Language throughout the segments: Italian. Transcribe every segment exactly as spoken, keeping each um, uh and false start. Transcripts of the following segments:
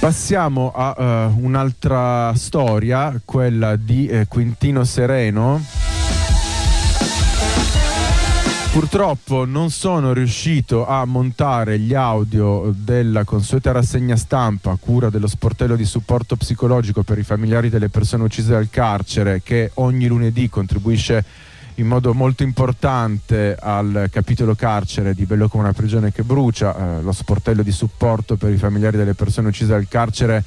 Passiamo a uh, un'altra storia, quella di eh, Quintino Sereno. Purtroppo non sono riuscito a montare gli audio della consueta rassegna stampa a cura dello sportello di supporto psicologico per i familiari delle persone uccise dal carcere, che ogni lunedì contribuisce in modo molto importante al capitolo carcere di Bello Come Una Prigione Che Brucia. Eh, lo sportello di supporto per i familiari delle persone uccise dal carcere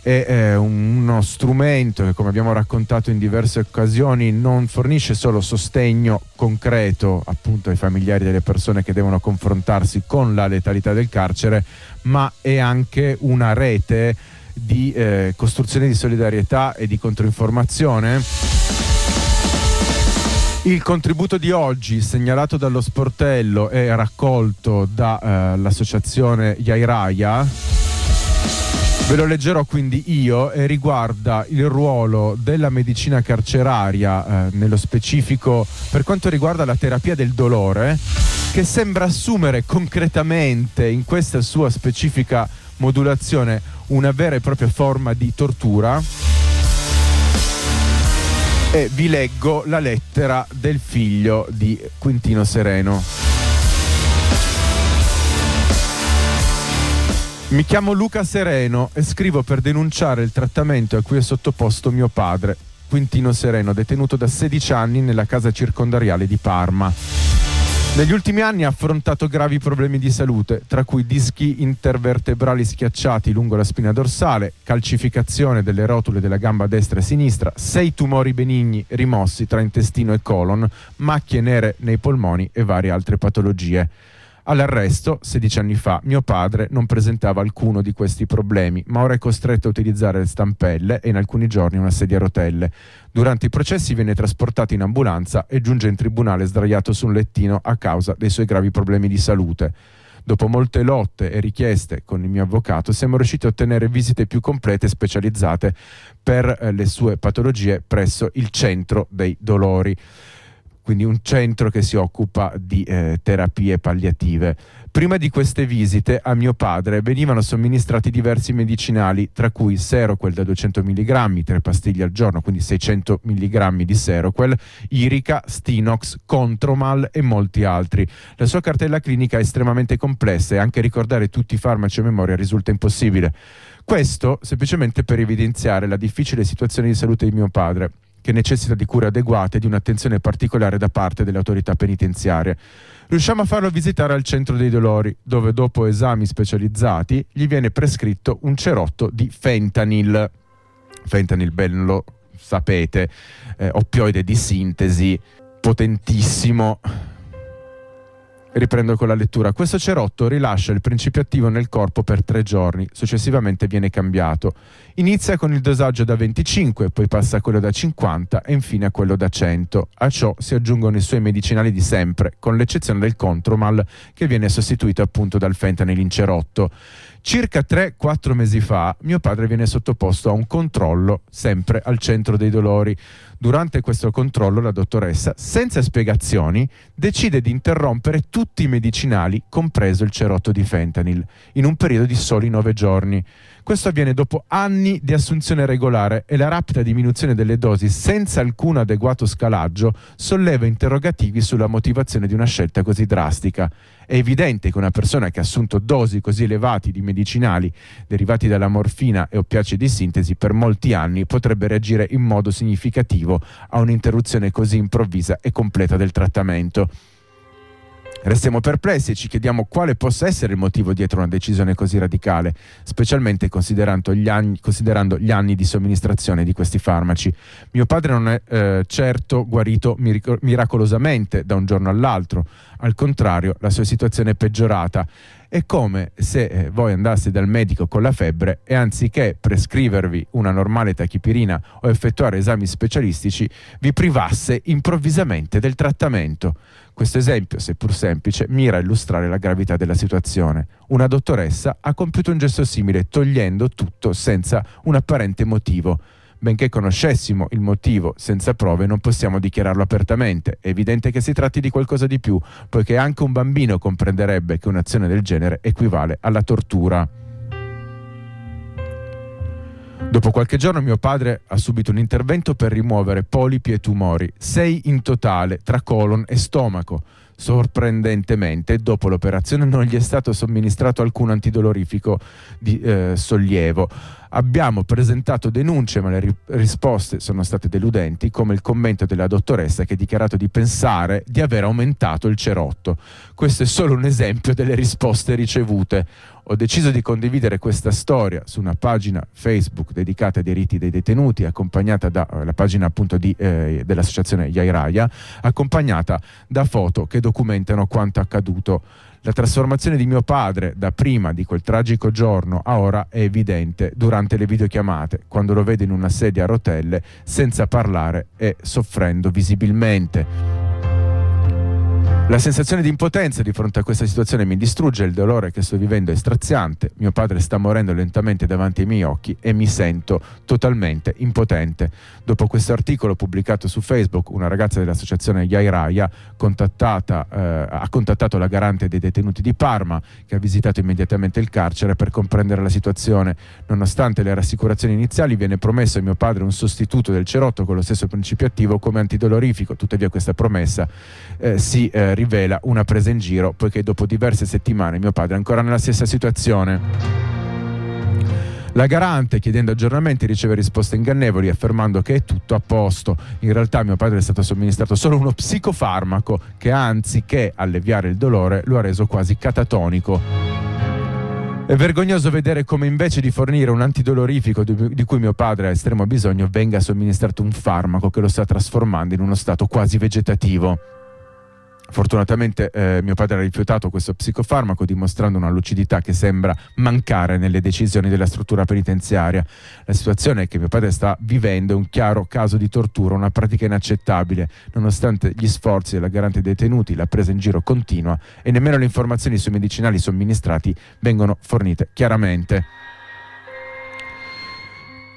è eh, uno strumento che, come abbiamo raccontato in diverse occasioni, non fornisce solo sostegno concreto appunto ai familiari delle persone che devono confrontarsi con la letalità del carcere, ma è anche una rete di eh, costruzione di solidarietà e di controinformazione. Il contributo di oggi, segnalato dallo sportello e raccolto dall'associazione eh, Jairaya, ve lo leggerò quindi io, e riguarda il ruolo della medicina carceraria, eh, nello specifico per quanto riguarda la terapia del dolore, che sembra assumere concretamente in questa sua specifica modulazione una vera e propria forma di tortura. E vi leggo la lettera del figlio di Quintino Sereno. Mi chiamo Luca Sereno e scrivo per denunciare il trattamento a cui è sottoposto mio padre, Quintino Sereno, detenuto da sedici anni nella casa circondariale di Parma. Negli ultimi anni ha affrontato gravi problemi di salute, tra cui dischi intervertebrali schiacciati lungo la spina dorsale, calcificazione delle rotule della gamba destra e sinistra, sei tumori benigni rimossi tra intestino e colon, macchie nere nei polmoni e varie altre patologie. All'arresto, sedici anni fa, mio padre non presentava alcuno di questi problemi, ma ora è costretto a utilizzare le stampelle e in alcuni giorni una sedia a rotelle. Durante i processi viene trasportato in ambulanza e giunge in tribunale sdraiato su un lettino a causa dei suoi gravi problemi di salute. Dopo molte lotte e richieste con il mio avvocato, siamo riusciti a ottenere visite più complete e specializzate per le sue patologie presso il Centro dei Dolori. Quindi un centro che si occupa di eh, terapie palliative. Prima di queste visite a mio padre venivano somministrati diversi medicinali, tra cui Seroquel da duecento milligrammi, tre pastiglie al giorno, quindi seicento milligrammi di Seroquel, Irica, Stinox, Contromal e molti altri. La sua cartella clinica è estremamente complessa e anche ricordare tutti i farmaci a memoria risulta impossibile. Questo semplicemente per evidenziare la difficile situazione di salute di mio padre, che necessita di cure adeguate e di un'attenzione particolare da parte delle autorità penitenziarie. Riusciamo a farlo visitare al Centro dei Dolori, dove dopo esami specializzati gli viene prescritto un cerotto di fentanyl. Fentanyl, ben lo sapete, eh, oppioide di sintesi, potentissimo. Riprendo con la lettura. Questo cerotto rilascia il principio attivo nel corpo per tre giorni, successivamente viene cambiato. Inizia con il dosaggio da venticinque, poi passa a quello da cinquanta e infine a quello da cento. A ciò si aggiungono i suoi medicinali di sempre, con l'eccezione del Contromal, che viene sostituito appunto dal fentanyl in cerotto. Circa tre quattro mesi fa mio padre viene sottoposto a un controllo, sempre al Centro dei Dolori. Durante questo controllo la dottoressa, senza spiegazioni, decide di interrompere tutti i medicinali, compreso il cerotto di fentanyl, in un periodo di soli nove giorni. Questo avviene dopo anni di assunzione regolare e la rapida diminuzione delle dosi senza alcun adeguato scalaggio solleva interrogativi sulla motivazione di una scelta così drastica. È evidente che una persona che ha assunto dosi così elevati di medicinali derivati dalla morfina e oppiacei di sintesi per molti anni potrebbe reagire in modo significativo a un'interruzione così improvvisa e completa del trattamento. Restiamo perplessi e ci chiediamo quale possa essere il motivo dietro una decisione così radicale, specialmente considerando gli anni, considerando gli anni di somministrazione di questi farmaci. Mio padre non è eh, certo guarito mirico- miracolosamente da un giorno all'altro, al contrario, la sua situazione è peggiorata. È come se eh, voi andaste dal medico con la febbre e anziché prescrivervi una normale tachipirina o effettuare esami specialistici, vi privasse improvvisamente del trattamento. Questo esempio, seppur semplice, mira a illustrare la gravità della situazione. Una dottoressa ha compiuto un gesto simile, togliendo tutto senza un apparente motivo. Benché conoscessimo il motivo senza prove, non possiamo dichiararlo apertamente. È evidente che si tratti di qualcosa di più, poiché anche un bambino comprenderebbe che un'azione del genere equivale alla tortura. Dopo qualche giorno mio padre ha subito un intervento per rimuovere polipi e tumori, sei in totale, tra colon e stomaco. Sorprendentemente, dopo l'operazione non gli è stato somministrato alcun antidolorifico di eh, sollievo. Abbiamo presentato denunce, ma le ri risposte sono state deludenti, come il commento della dottoressa che ha dichiarato di pensare di aver aumentato il cerotto. Questo è solo un esempio delle risposte ricevute. Ho deciso di condividere questa storia su una pagina Facebook dedicata ai diritti dei detenuti, accompagnata dalla pagina appunto di, eh, dell'associazione Jairaya, accompagnata da foto che documentano quanto accaduto. La trasformazione di mio padre da prima di quel tragico giorno a ora è evidente durante le videochiamate, quando lo vedo in una sedia a rotelle, senza parlare e soffrendo visibilmente. La sensazione di impotenza di fronte a questa situazione mi distrugge, il dolore che sto vivendo è straziante, mio padre sta morendo lentamente davanti ai miei occhi e mi sento totalmente impotente. Dopo questo articolo pubblicato su Facebook, una ragazza dell'associazione Jairaya contattata, eh, ha contattato la garante dei detenuti di Parma, che ha visitato immediatamente il carcere per comprendere la situazione. Nonostante le rassicurazioni iniziali, viene promesso a mio padre un sostituto del cerotto con lo stesso principio attivo come antidolorifico, tuttavia questa promessa eh, si eh, rivela una presa in giro, poiché dopo diverse settimane mio padre è ancora nella stessa situazione. La garante, chiedendo aggiornamenti, riceve risposte ingannevoli affermando che è tutto a posto. In realtà mio padre è stato somministrato solo uno psicofarmaco che, anziché alleviare il dolore, lo ha reso quasi catatonico. È vergognoso vedere come, invece di fornire un antidolorifico di cui mio padre ha estremo bisogno, venga somministrato un farmaco che lo sta trasformando in uno stato quasi vegetativo. Fortunatamente eh, mio padre ha rifiutato questo psicofarmaco, dimostrando una lucidità che sembra mancare nelle decisioni della struttura penitenziaria. La situazione che mio padre sta vivendo è un chiaro caso di tortura, una pratica inaccettabile. Nonostante gli sforzi della garante dei detenuti, la presa in giro continua e nemmeno le informazioni sui medicinali somministrati vengono fornite chiaramente.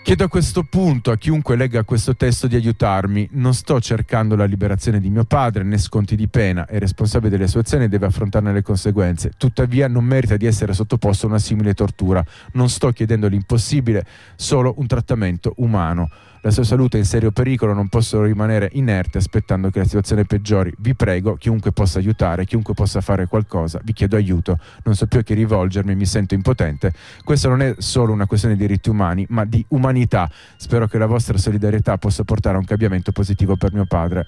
Chiedo a questo punto a chiunque legga questo testo di aiutarmi. Non sto cercando la liberazione di mio padre né sconti di pena, è responsabile delle sue azioni e deve affrontarne le conseguenze. Tuttavia non merita di essere sottoposto a una simile tortura. Non sto chiedendo l'impossibile, solo un trattamento umano. La sua salute è in serio pericolo, non posso rimanere inerte aspettando che la situazione peggiori. Vi prego, chiunque possa aiutare, chiunque possa fare qualcosa, vi chiedo aiuto. Non so più a chi rivolgermi, mi sento impotente. Questa non è solo una questione di diritti umani, ma di umanità. Spero che la vostra solidarietà possa portare a un cambiamento positivo per mio padre.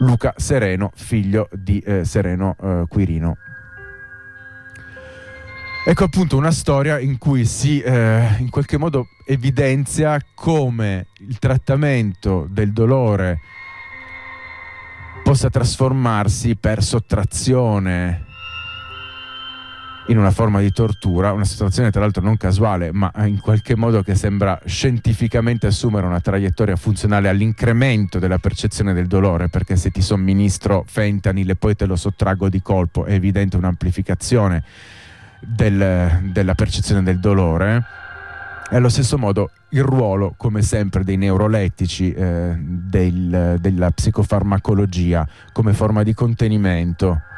Luca Sereno, figlio di eh, Sereno eh, Quirino. Ecco appunto una storia in cui si eh, in qualche modo evidenzia come il trattamento del dolore possa trasformarsi per sottrazione in una forma di tortura, una situazione tra l'altro non casuale, ma in qualche modo che sembra scientificamente assumere una traiettoria funzionale all'incremento della percezione del dolore, perché se ti somministro fentanyl e poi te lo sottraggo di colpo è evidente un'amplificazione Del, della percezione del dolore. E allo stesso modo il ruolo, come sempre, dei neurolettici, eh, del, della psicofarmacologia come forma di contenimento.